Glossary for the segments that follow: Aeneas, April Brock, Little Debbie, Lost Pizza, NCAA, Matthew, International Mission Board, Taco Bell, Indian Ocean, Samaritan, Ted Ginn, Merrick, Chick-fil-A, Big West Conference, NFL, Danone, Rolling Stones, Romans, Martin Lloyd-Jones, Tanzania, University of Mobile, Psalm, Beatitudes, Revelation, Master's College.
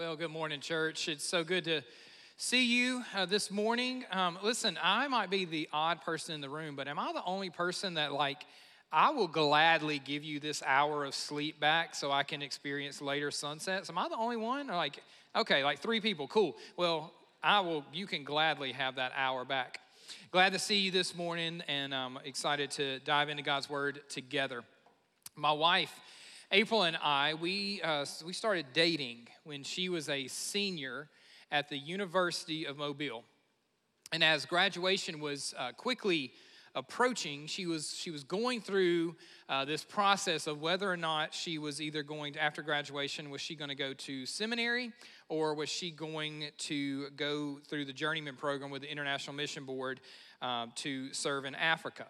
Well, good morning, church. It's so good to see you this morning. Listen, I might be the odd person in the room, but am I the only person that, I will gladly give you this hour of sleep back so I can experience later sunsets? Am I the only one? Or three people, cool. Well, you can gladly have that hour back. Glad to see you this morning, and I'm excited to dive into God's Word together. My wife, April, and I, we started dating when she was a senior at the University of Mobile. And as graduation was quickly approaching, she was going through this process of whether or not she was either going to, after graduation, was she going to go to seminary, or was she going to go through the journeyman program with the International Mission Board to serve in Africa.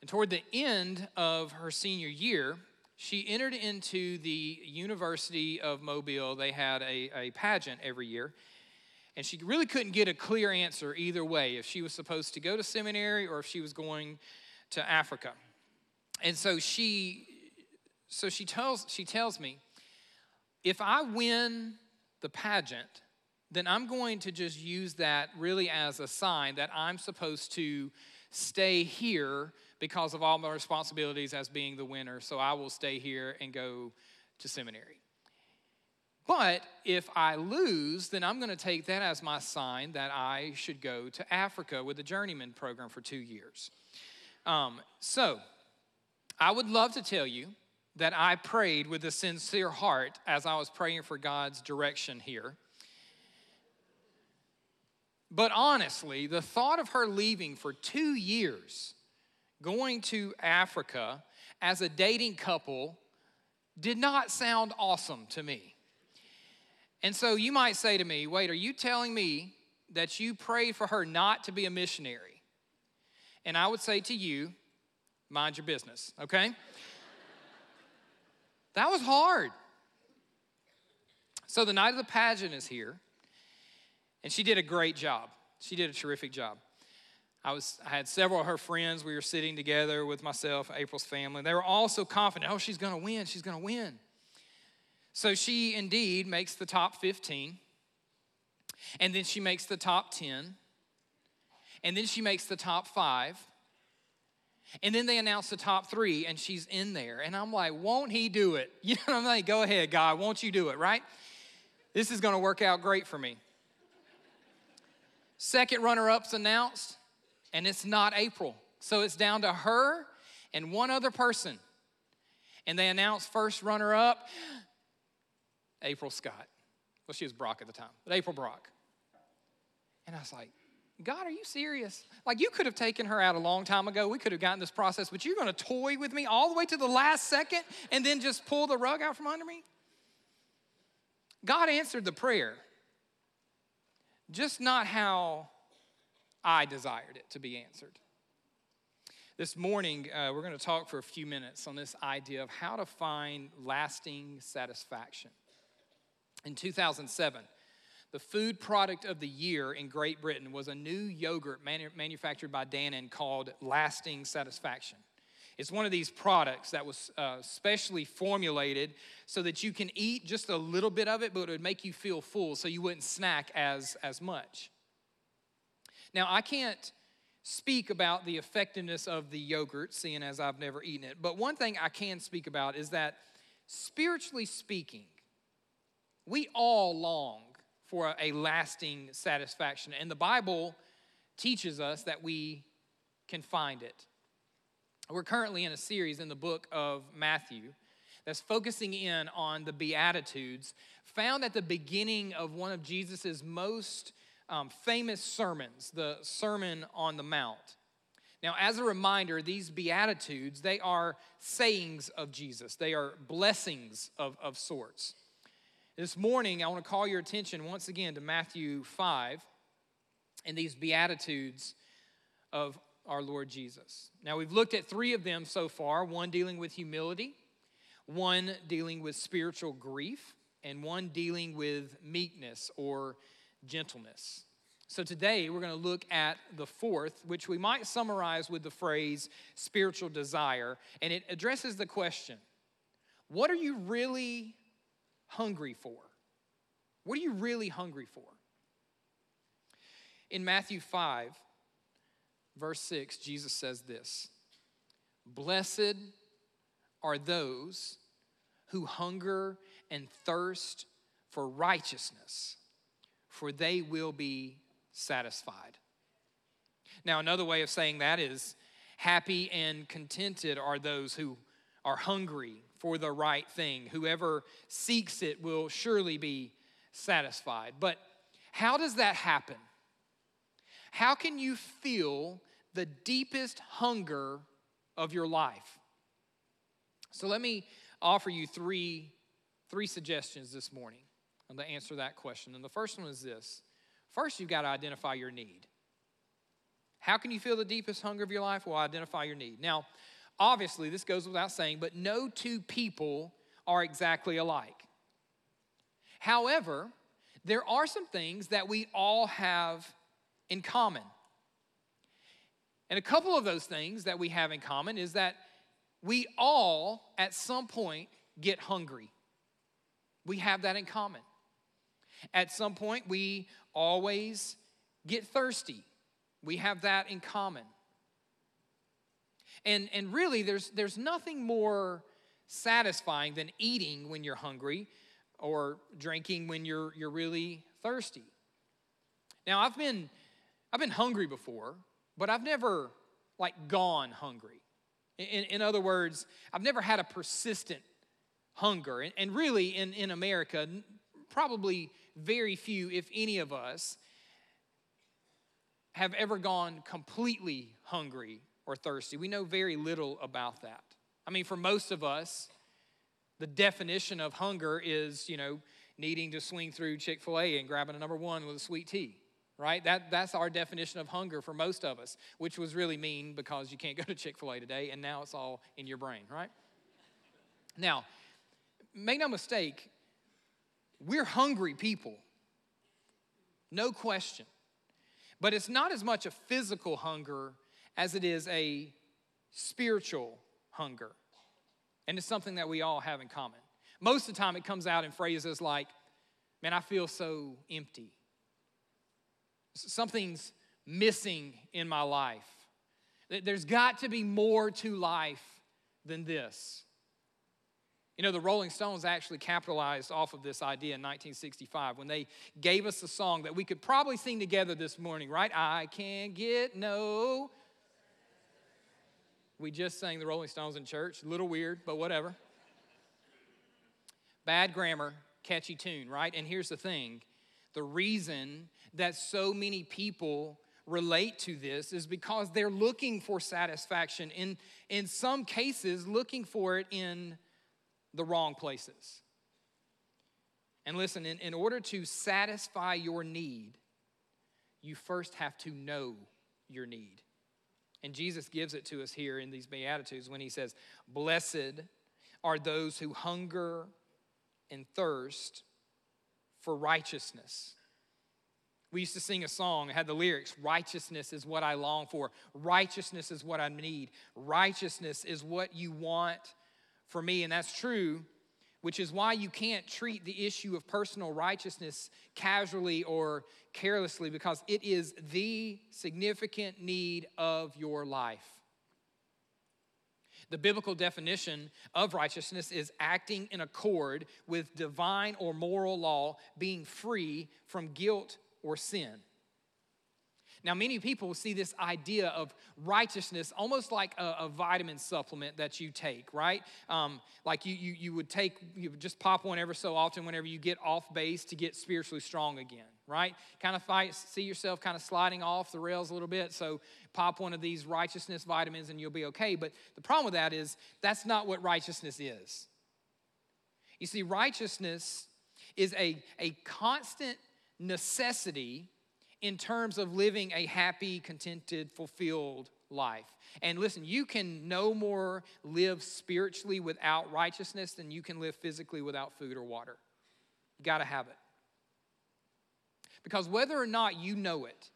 And toward the end of her senior year, she entered into the University of Mobile. They had a pageant every year, and she really couldn't get a clear answer either way, if she was supposed to go to seminary or if she was going to Africa. And so she tells me, if I win the pageant, then I'm going to just use that really as a sign that I'm supposed to stay here because of all my responsibilities as being the winner, so I will stay here and go to seminary. But if I lose, then I'm going to take that as my sign that I should go to Africa with the journeyman program for 2 years. So I would love to tell you that I prayed with a sincere heart as I was praying for God's direction here. But honestly, the thought of her leaving for 2 years, going to Africa as a dating couple, did not sound awesome to me. And so you might say to me, wait, are you telling me that you prayed for her not to be a missionary? And I would say to you, mind your business, okay? That was hard. So the night of the pageant is here, and she did a great job. She did a terrific job. I had several of her friends. We were sitting together with myself, April's family. They were all so confident, oh, she's going to win, she's going to win. So she indeed makes the top 15, and then she makes the top 10, and then she makes the top 5, and then they announce the top 3, and she's in there. And I'm like, won't he do it? You know what I'm like, go ahead, God, won't you do it, right? This is going to work out great for me. Second runner-up's announced. And it's not April. So it's down to her and one other person. And they announce first runner-up, April Scott. Well, she was Brock at the time, but April Brock. And I was like, God, are you serious? You could have taken her out a long time ago. We could have gotten this process, but you're going to toy with me all the way to the last second and then just pull the rug out from under me? God answered the prayer, just not how I desired it to be answered. This morning, we're going to talk for a few minutes on this idea of how to find lasting satisfaction. In 2007, the food product of the year in Great Britain was a new yogurt manufactured by Danone called Lasting Satisfaction. It's one of these products that was specially formulated so that you can eat just a little bit of it, but it would make you feel full so you wouldn't snack as much. Now, I can't speak about the effectiveness of the yogurt, seeing as I've never eaten it. But one thing I can speak about is that, spiritually speaking, we all long for a lasting satisfaction. And the Bible teaches us that we can find it. We're currently in a series in the book of Matthew that's focusing in on the Beatitudes, found at the beginning of one of Jesus' most famous sermons, the Sermon on the Mount. Now, as a reminder, these Beatitudes, they are sayings of Jesus. They are blessings of sorts. This morning, I want to call your attention once again to Matthew 5 and these Beatitudes of our Lord Jesus. Now, we've looked at three of them so far, one dealing with humility, one dealing with spiritual grief, and one dealing with meekness or gentleness. So today we're going to look at the fourth, which we might summarize with the phrase spiritual desire, and it addresses the question, what are you really hungry for? What are you really hungry for? In Matthew 5, verse 6, Jesus says this: "Blessed are those who hunger and thirst for righteousness, for they will be satisfied." Now, another way of saying that is, happy and contented are those who are hungry for the right thing. Whoever seeks it will surely be satisfied. But how does that happen? How can you feel the deepest hunger of your life? So let me offer you three suggestions this morning to answer that question. And the first one is this. First, you've got to identify your need. How can you feel the deepest hunger of your life? Well, identify your need. Now, obviously, this goes without saying, but no two people are exactly alike. However, there are some things that we all have in common. And a couple of those things that we have in common is that we all, at some point, get hungry. We have that in common. At some point, we always get thirsty. We have that in common. And really, there's nothing more satisfying than eating when you're hungry or drinking when you're really thirsty. Now, I've been hungry before, but I've never, gone hungry. In other words, I've never had a persistent hunger. And really, in America, probably very few, if any of us, have ever gone completely hungry or thirsty. We know very little about that. I mean, for most of us, the definition of hunger is, needing to swing through Chick-fil-A and grabbing a number one with a sweet tea, right? That's our definition of hunger for most of us, which was really mean because you can't go to Chick-fil-A today, and now it's all in your brain, right? Now, make no mistake, we're hungry people, no question. But it's not as much a physical hunger as it is a spiritual hunger. And it's something that we all have in common. Most of the time it comes out in phrases like, man, I feel so empty. Something's missing in my life. There's got to be more to life than this. The Rolling Stones actually capitalized off of this idea in 1965 when they gave us a song that we could probably sing together this morning, right? I can't get no. We just sang the Rolling Stones in church. A little weird, but whatever. Bad grammar, catchy tune, right? And here's the thing. The reason that so many people relate to this is because they're looking for satisfaction. In some cases, looking for it in the wrong places. And listen, in order to satisfy your need, you first have to know your need. And Jesus gives it to us here in these Beatitudes when he says, "Blessed are those who hunger and thirst for righteousness." We used to sing a song, it had the lyrics, "Righteousness is what I long for. Righteousness is what I need. Righteousness is what you want for me," and that's true, which is why you can't treat the issue of personal righteousness casually or carelessly, because it is the significant need of your life. The biblical definition of righteousness is acting in accord with divine or moral law, being free from guilt or sin. Now, many people see this idea of righteousness almost like a vitamin supplement that you take, right? You would just pop one every so often whenever you get off base to get spiritually strong again, right? See yourself kind of sliding off the rails a little bit, so pop one of these righteousness vitamins and you'll be okay. But the problem with that is that's not what righteousness is. You see, righteousness is a constant necessity in terms of living a happy, contented, fulfilled life. And listen, you can no more live spiritually without righteousness than you can live physically without food or water. You gotta have it. Because whether or not you know it,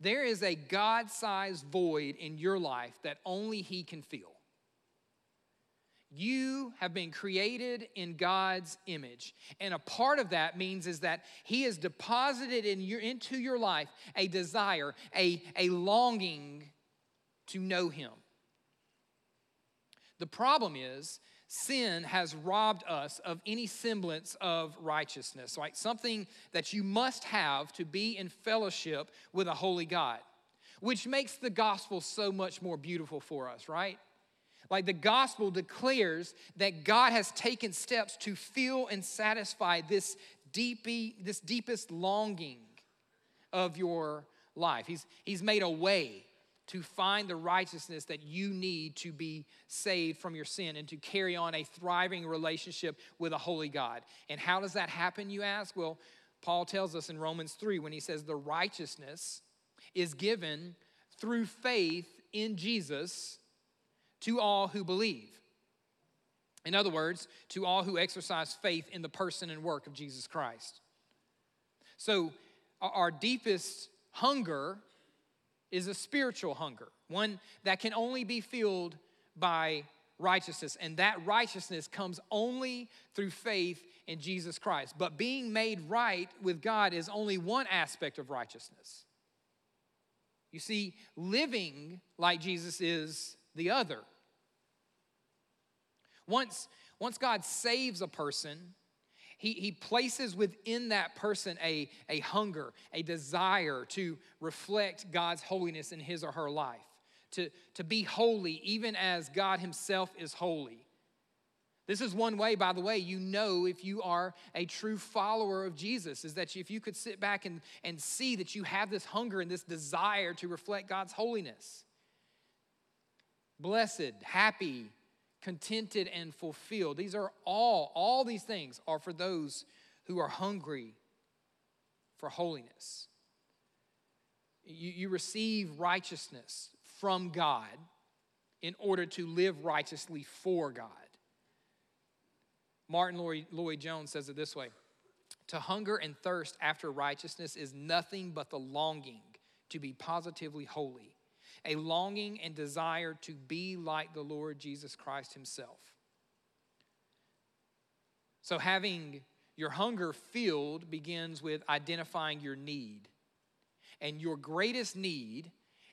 there is a God-sized void in your life that only He can fill. You have been created in God's image. And a part of that means is that he has deposited into your life a desire, a longing to know him. The problem is sin has robbed us of any semblance of righteousness, right? Something that you must have to be in fellowship with a holy God, which makes the gospel so much more beautiful for us, right? Like the gospel declares that God has taken steps to fill and satisfy this deepest longing of your life. He's made a way to find the righteousness that you need to be saved from your sin and to carry on a thriving relationship with a holy God. And how does that happen, you ask? Well, Paul tells us in Romans 3 when he says the righteousness is given through faith in Jesus to all who believe. In other words, to all who exercise faith in the person and work of Jesus Christ. So our deepest hunger is a spiritual hunger, one that can only be filled by righteousness, and that righteousness comes only through faith in Jesus Christ. But being made right with God is only one aspect of righteousness. You see, living like Jesus is the other. Once God saves a person, He places within that person a hunger, a desire to reflect God's holiness in his or her life, to be holy even as God himself is holy. This is one way, by the way, you know if you are a true follower of Jesus, is that if you could sit back and see that you have this hunger and this desire to reflect God's holiness. Blessed, happy, contented, and fulfilled. These are all these things are for those who are hungry for holiness. You receive righteousness from God in order to live righteously for God. Martin Lloyd-Jones says it this way: to hunger and thirst after righteousness is nothing but the longing to be positively holy, a longing and desire to be like the Lord Jesus Christ himself. So having your hunger filled begins with identifying your need. And your greatest need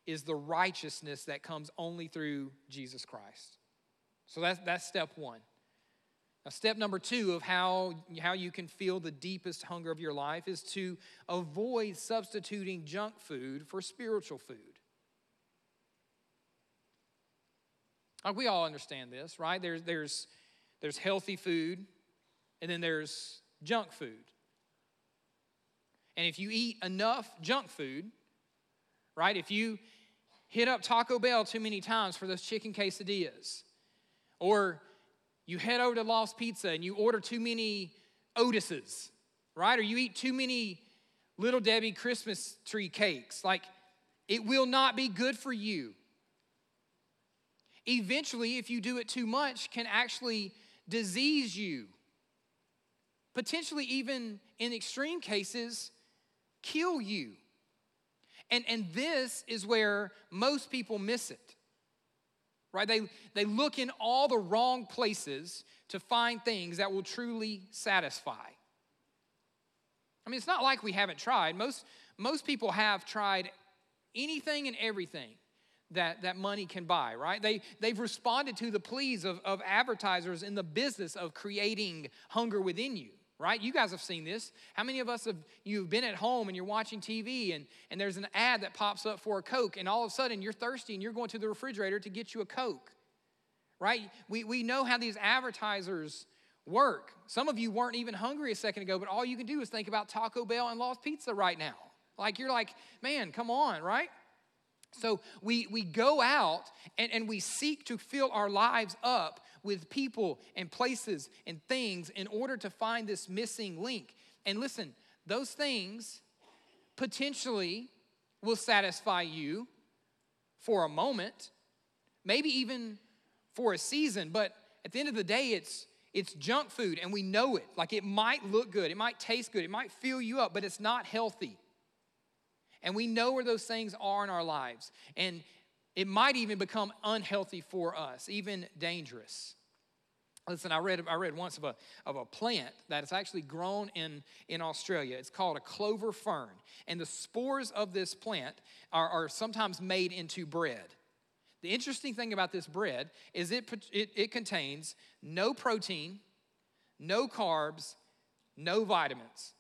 is the righteousness that comes only through Jesus Christ. So that's step one. Now, step number two of how you can feel the deepest hunger of your life is to avoid substituting junk food for spiritual food. Like we all understand this, right? There's healthy food, and then there's junk food. And if you eat enough junk food, right? If you hit up Taco Bell too many times for those chicken quesadillas, or you head over to Lost Pizza and you order too many Otis's, right? Or you eat too many Little Debbie Christmas tree cakes, like it will not be good for you. Eventually, if you do it too much, can actually disease you. Potentially even, in extreme cases, kill you. And this is where most people miss it, right? They look in all the wrong places to find things that will truly satisfy. I mean, it's not like we haven't tried. Most people have tried anything and everything that money can buy, right? They've responded to the pleas of advertisers in the business of creating hunger within you, right? You guys have seen this. How many of us you've been at home and you're watching TV and there's an ad that pops up for a Coke, and all of a sudden you're thirsty and you're going to the refrigerator to get you a Coke, right? We know how these advertisers work. Some of you weren't even hungry a second ago, but all you can do is think about Taco Bell and Lost Pizza right now. Like you're like, man, come on, right? So we go out and we seek to fill our lives up with people and places and things in order to find this missing link. And listen, those things potentially will satisfy you for a moment, maybe even for a season, but at the end of the day, it's junk food and we know it. Like it might look good, it might taste good, it might fill you up, but it's not healthy. And we know where those things are in our lives. And it might even become unhealthy for us, even dangerous. Listen, I read once of a plant that is actually grown in Australia. It's called a clover fern. And the spores of this plant are sometimes made into bread. The interesting thing about this bread is it contains no protein, no carbs, no vitamins.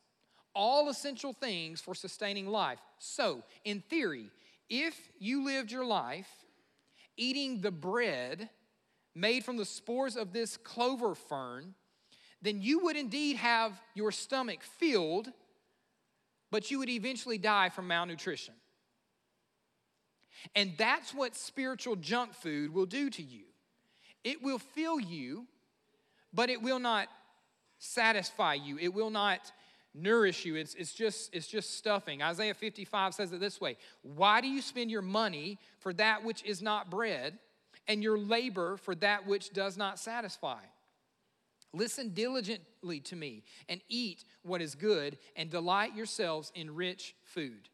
All essential things for sustaining life. So, in theory, if you lived your life eating the bread made from the spores of this clover fern, then you would indeed have your stomach filled, but you would eventually die from malnutrition. And that's what spiritual junk food will do to you. It will fill you, but it will not satisfy you. It will not nourish you. It's just stuffing. Isaiah 55 says it this way: "Why do you spend your money for that which is not bread, and your labor for that which does not satisfy? Listen diligently to me and eat what is good and delight yourselves in rich food."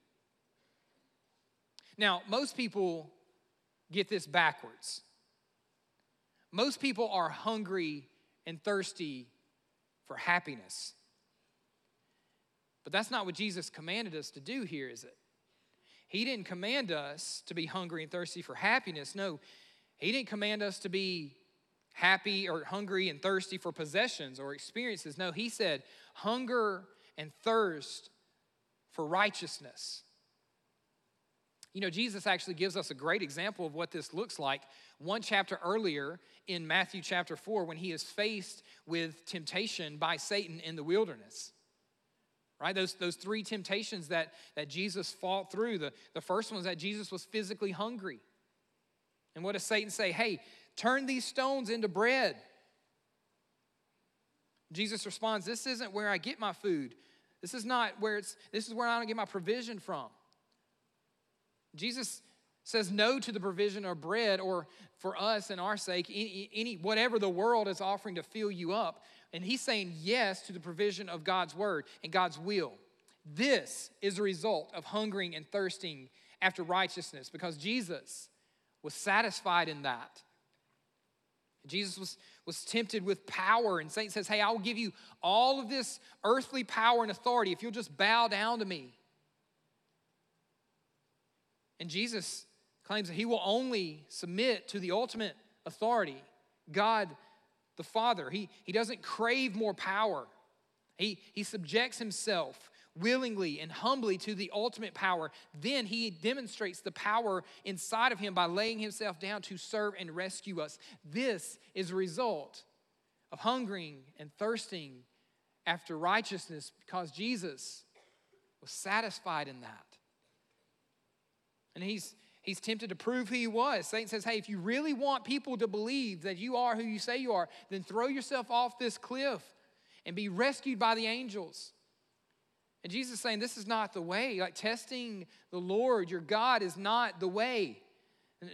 Now, most people get this backwards. Most people are hungry and thirsty for happiness. But that's not what Jesus commanded us to do here, is it? He didn't command us to be hungry and thirsty for happiness. No, he didn't command us to be happy or hungry and thirsty for possessions or experiences. No, he said, hunger and thirst for righteousness. You know, Jesus actually gives us a great example of what this looks like one chapter earlier in Matthew chapter 4 when he is faced with temptation by Satan in the wilderness. Right? Those three temptations that Jesus fought through. The first one is that Jesus was physically hungry. And what does Satan say? "Hey, turn these stones into bread." Jesus responds, "This isn't where I get my food. This is where I don't get my provision from." Jesus says no to the provision of bread, or for us and our sake, any whatever the world is offering to fill you up. And he's saying yes to the provision of God's word and God's will. This is a result of hungering and thirsting after righteousness, because Jesus was satisfied in that. Jesus was tempted with power, and Satan says, "Hey, I'll give you all of this earthly power and authority if you'll just bow down to me." And Jesus claims that he will only submit to the ultimate authority, God the Father. He doesn't crave more power. He subjects himself willingly and humbly to the ultimate power. Then he demonstrates the power inside of him by laying himself down to serve and rescue us. This is a result of hungering and thirsting after righteousness, because Jesus was satisfied in that. And he's tempted to prove who he was. Satan says, "Hey, if you really want people to believe that you are who you say you are, then throw yourself off this cliff and be rescued by the angels." And Jesus is saying, this is not the way. Like, testing the Lord, your God, is not the way.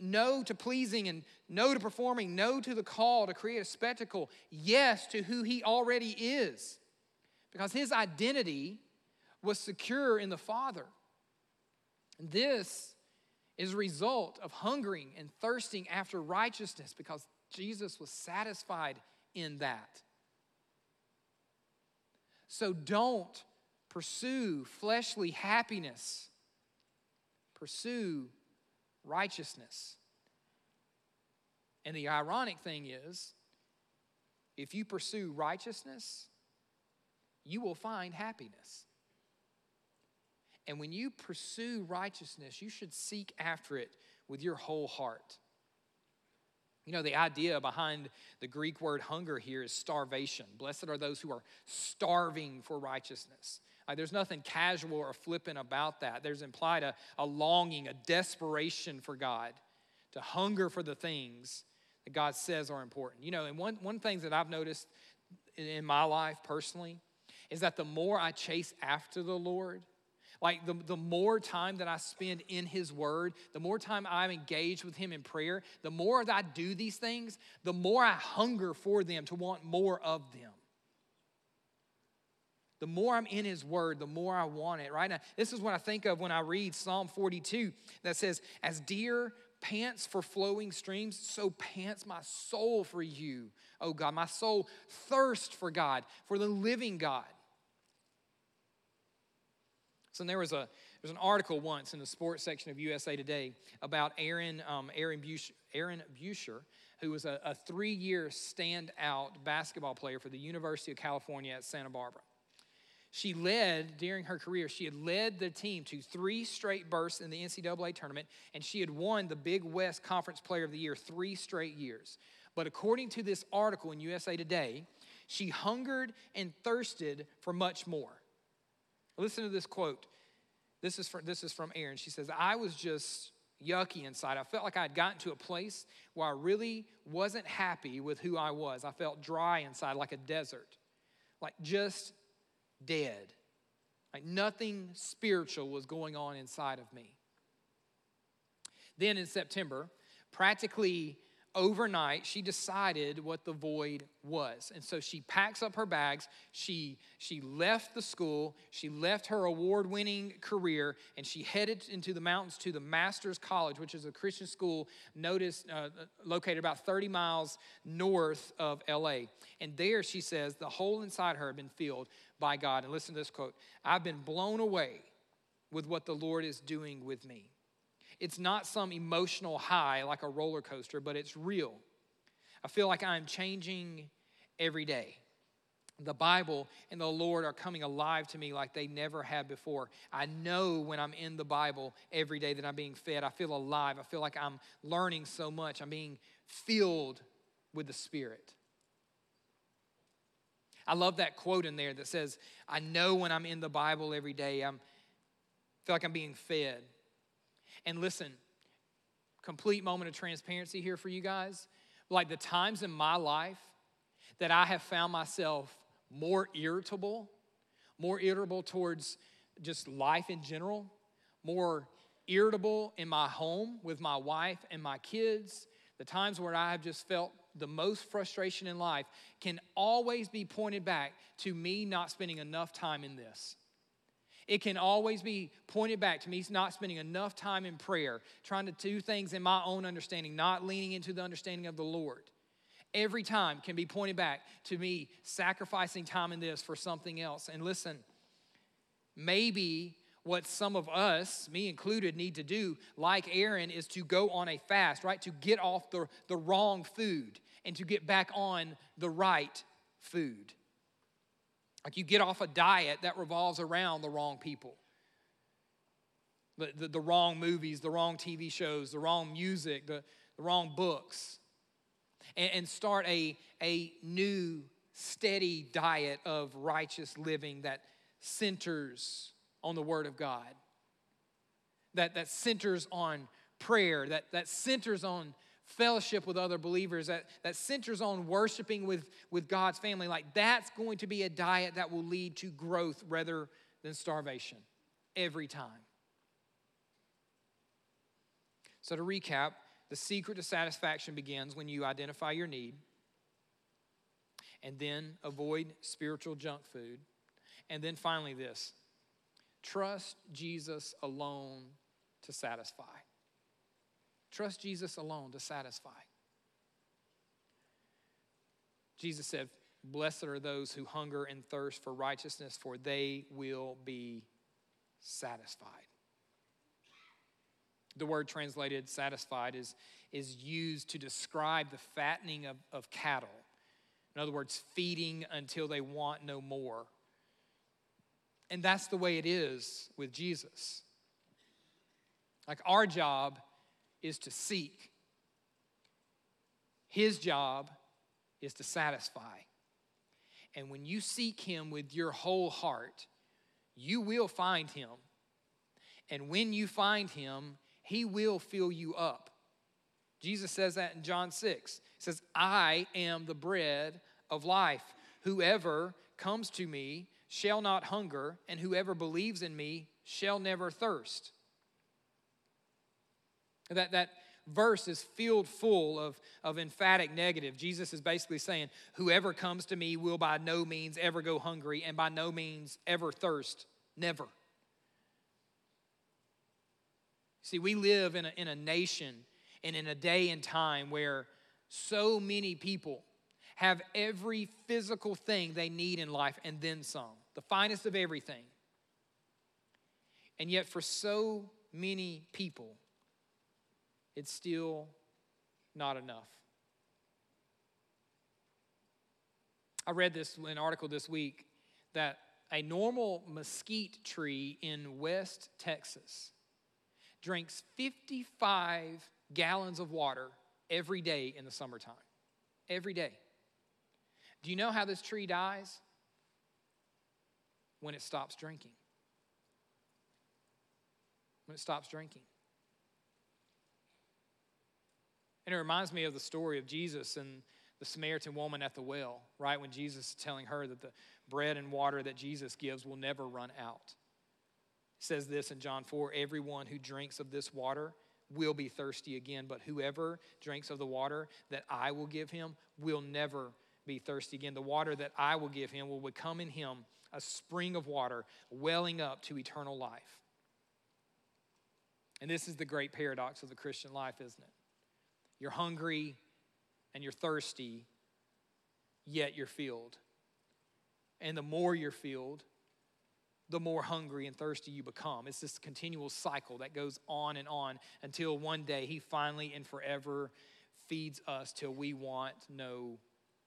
No to pleasing and no to performing. No to the call to create a spectacle. Yes to who he already is. Because his identity was secure in the Father. And this is a result of hungering and thirsting after righteousness, because Jesus was satisfied in that. So don't pursue fleshly happiness. Pursue righteousness. And the ironic thing is, if you pursue righteousness, you will find happiness. And when you pursue righteousness, you should seek after it with your whole heart. You know, the idea behind the Greek word hunger here is starvation. Blessed are those who are starving for righteousness. There's nothing casual or flippant about that. There's implied a longing, a desperation for God, to hunger for the things that God says are important. You know, and one thing that I've noticed in my life personally is that the more I chase after the Lord, like the more time that I spend in his word, the more time I'm engaged with him in prayer, the more that I do these things, the more I hunger for them, to want more of them. The more I'm in his word, the more I want it, right? Now, this is what I think of when I read Psalm 42 that says, "As deer pants for flowing streams, so pants my soul for you, oh God. My soul thirsts for God, for the living God. So there was an article once in the sports section of USA Today about Aaron Buescher, who was a three-year standout basketball player for the University of California at Santa Barbara. She led, during her career, she had led the team to 3 straight bursts in the NCAA tournament, and she had won the Big West Conference Player of the Year 3 straight years. But according to this article in USA Today, she hungered and thirsted for much more. Listen to this quote. This is from Erin. She says, I was just yucky inside. I felt like I had gotten to a place where I really wasn't happy with who I was. I felt dry inside, like a desert, like just dead. Like nothing spiritual was going on inside of me. Then in September, practically overnight, she decided what the void was. And so she packs up her bags, she left the school, she left her award-winning career, and she headed into the mountains to the Master's College, which is a Christian school located about 30 miles north of LA. And there, she says, the hole inside her had been filled by God. And listen to this quote, I've been blown away with what the Lord is doing with me. It's not some emotional high like a roller coaster, but it's real. I feel like I'm changing every day. The Bible and the Lord are coming alive to me like they never had before. I know when I'm in the Bible every day that I'm being fed. I feel alive. I feel like I'm learning so much. I'm being filled with the Spirit. I love that quote in there that says, I know when I'm in the Bible every day, I feel like I'm being fed. And listen, complete moment of transparency here for you guys. Like the times in my life that I have found myself more irritable towards just life in general, more irritable in my home with my wife and my kids, the times where I have just felt the most frustration in life can always be pointed back to me not spending enough time in this. It can always be pointed back to me not spending enough time in prayer, trying to do things in my own understanding, not leaning into the understanding of the Lord. Every time can be pointed back to me sacrificing time in this for something else. And listen, maybe what some of us, me included, need to do, like Aaron, is to go on a fast, right? To get off the wrong food and to get back on the right food. Like you get off a diet that revolves around the wrong people, the wrong movies, the wrong TV shows, the wrong music, the wrong books, and start a new steady diet of righteous living that centers on the Word of God, that centers on prayer, that centers on fellowship with other believers, that centers on worshiping with God's family. Like that's going to be a diet that will lead to growth rather than starvation every time. So to recap, the secret to satisfaction begins when you identify your need and then avoid spiritual junk food. And then finally this, trust Jesus alone to satisfy. Trust Jesus alone to satisfy. Jesus said, blessed are those who hunger and thirst for righteousness, for they will be satisfied. The word translated satisfied is used to describe the fattening of cattle. In other words, feeding until they want no more. And that's the way it is with Jesus. Like our job is to seek. His job is to satisfy. And when you seek him with your whole heart, you will find him. And when you find him, he will fill you up. Jesus says that in John 6. He says, I am the bread of life. Whoever comes to me shall not hunger, and whoever believes in me shall never thirst. That verse is filled full of emphatic negative. Jesus is basically saying, whoever comes to me will by no means ever go hungry and by no means ever thirst, never. See, we live in a nation, and in a day and time where so many people have every physical thing they need in life and then some, the finest of everything. And yet for so many people, it's still not enough. I read this in an article this week that a normal mesquite tree in West Texas drinks 55 gallons of water every day in the summertime. Every day. Do you know how this tree dies? When it stops drinking. When it stops drinking. And it reminds me of the story of Jesus and the Samaritan woman at the well, right? When Jesus is telling her that the bread and water that Jesus gives will never run out. It says this in John 4, everyone who drinks of this water will be thirsty again, but whoever drinks of the water that I will give him will never be thirsty again. The water that I will give him will become in him a spring of water welling up to eternal life. And this is the great paradox of the Christian life, isn't it? You're hungry and you're thirsty, yet you're filled. And the more you're filled, the more hungry and thirsty you become. It's this continual cycle that goes on until one day he finally and forever feeds us till we want no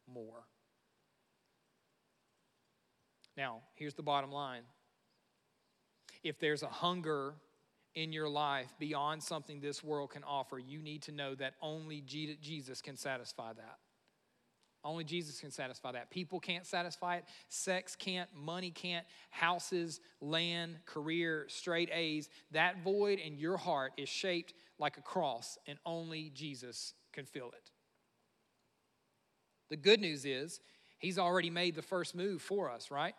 more. Now, here's the bottom line. If there's a hunger in your life beyond something this world can offer, you need to know that only Jesus can satisfy that. Only Jesus can satisfy that. People can't satisfy it. Sex can't. Money can't. Houses, land, career, straight A's. That void in your heart is shaped like a cross, and only Jesus can fill it. The good news is he's already made the first move for us, right?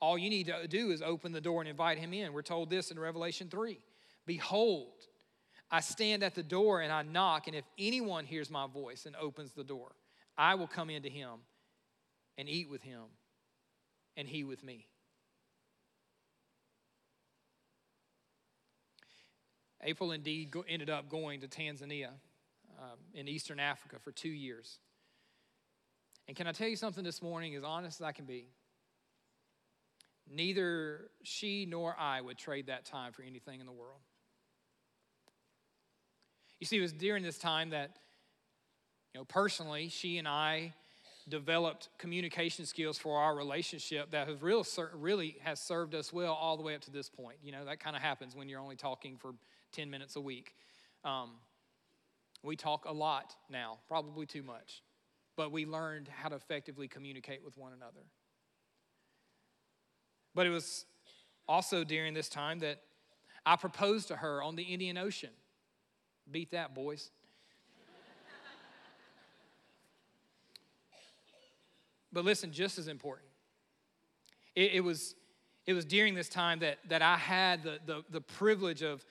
All you need to do is open the door and invite him in. We're told this in Revelation 3. Behold, I stand at the door and I knock, and if anyone hears my voice and opens the door, I will come into him and eat with him and he with me. April indeed ended up going to Tanzania in Eastern Africa for 2 years. And can I tell you something this morning, as honest as I can be? Neither she nor I would trade that time for anything in the world. You see, it was during this time that, you know, personally, she and I developed communication skills for our relationship that has really has served us well all the way up to this point. You know, that kind of happens when you're only talking for 10 minutes a week. We talk a lot now, probably too much, but we learned how to effectively communicate with one another. But it was also during this time that I proposed to her on the Indian Ocean. Beat that, boys. But listen, just as important, it was during this time that I had the privilege of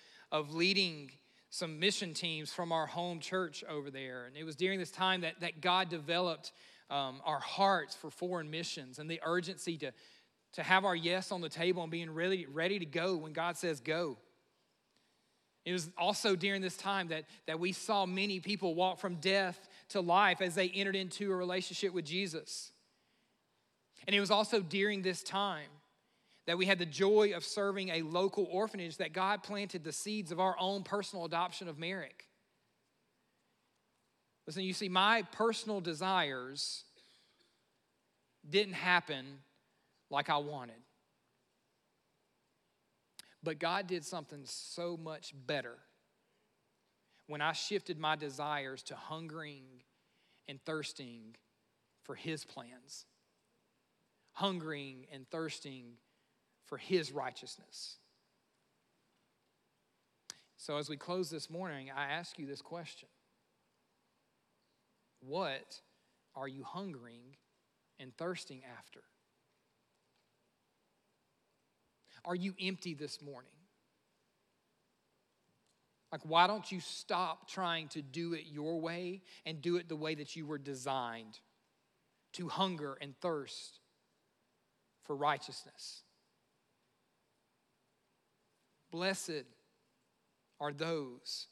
leading some mission teams from our home church over there. And it was during this time that God developed our hearts for foreign missions and the urgency to have our yes on the table and being ready to go when God says go. It was also during this time that we saw many people walk from death to life as they entered into a relationship with Jesus. And it was also during this time that we had the joy of serving a local orphanage that God planted the seeds of our own personal adoption of Merrick. Listen, you see, my personal desires didn't happen like I wanted. But God did something so much better when I shifted my desires to hungering and thirsting for his plans. Hungering and thirsting for his righteousness. So as we close this morning, I ask you this question. What are you hungering and thirsting after? Are you empty this morning? Like, why don't you stop trying to do it your way and do it the way that you were designed to hunger and thirst for righteousness? Blessed are those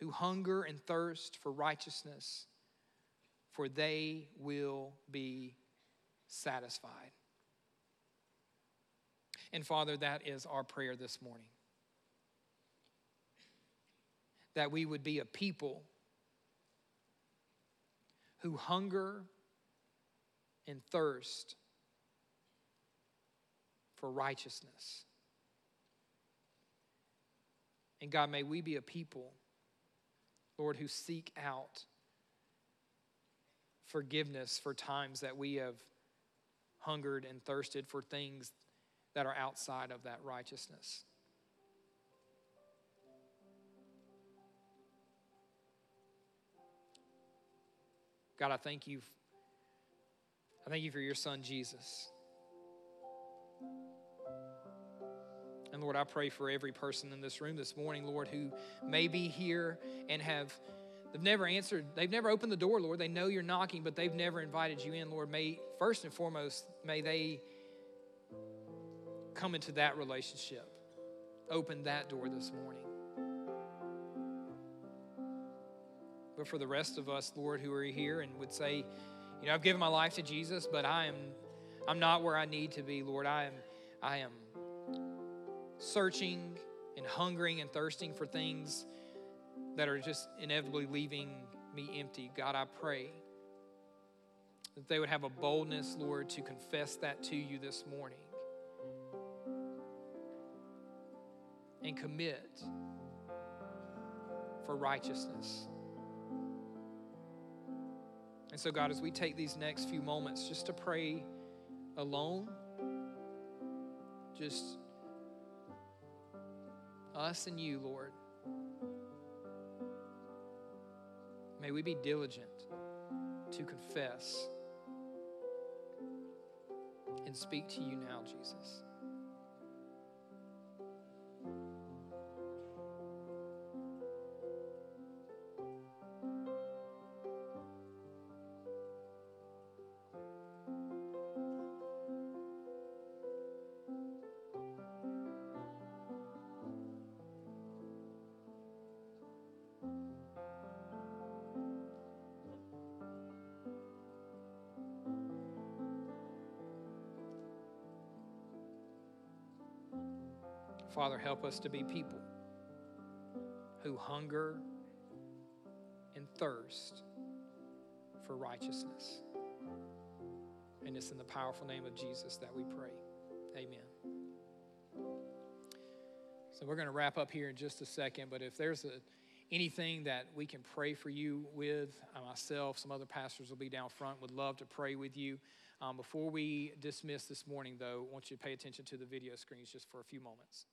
who hunger and thirst for righteousness, for they will be satisfied. And Father, that is our prayer this morning. That we would be a people who hunger and thirst for righteousness. And God, may we be a people, Lord, who seek out forgiveness for times that we have hungered and thirsted for things that are outside of that righteousness. God, I thank you for your son, Jesus. And Lord, I pray for every person in this room this morning, Lord, who may be here and they've never answered, they've never opened the door, Lord. They know you're knocking, but they've never invited you in, Lord. May, first and foremost, may they come into that relationship. Open that door this morning. But for the rest of us, Lord, who are here and would say, you know, I've given my life to Jesus, but I'm not where I need to be, Lord. I am searching and hungering and thirsting for things that are just inevitably leaving me empty. God, I pray that they would have a boldness, Lord, to confess that to you this morning and commit for righteousness. And so, God, as we take these next few moments just to pray alone, just us and you, Lord, may we be diligent to confess and speak to you now, Jesus. Father, help us to be people who hunger and thirst for righteousness. And it's in the powerful name of Jesus that we pray. Amen. So we're going to wrap up here in just a second, but if there's anything that we can pray for you with, myself, some other pastors will be down front, would love to pray with you. Before we dismiss this morning, though, I want you to pay attention to the video screens just for a few moments.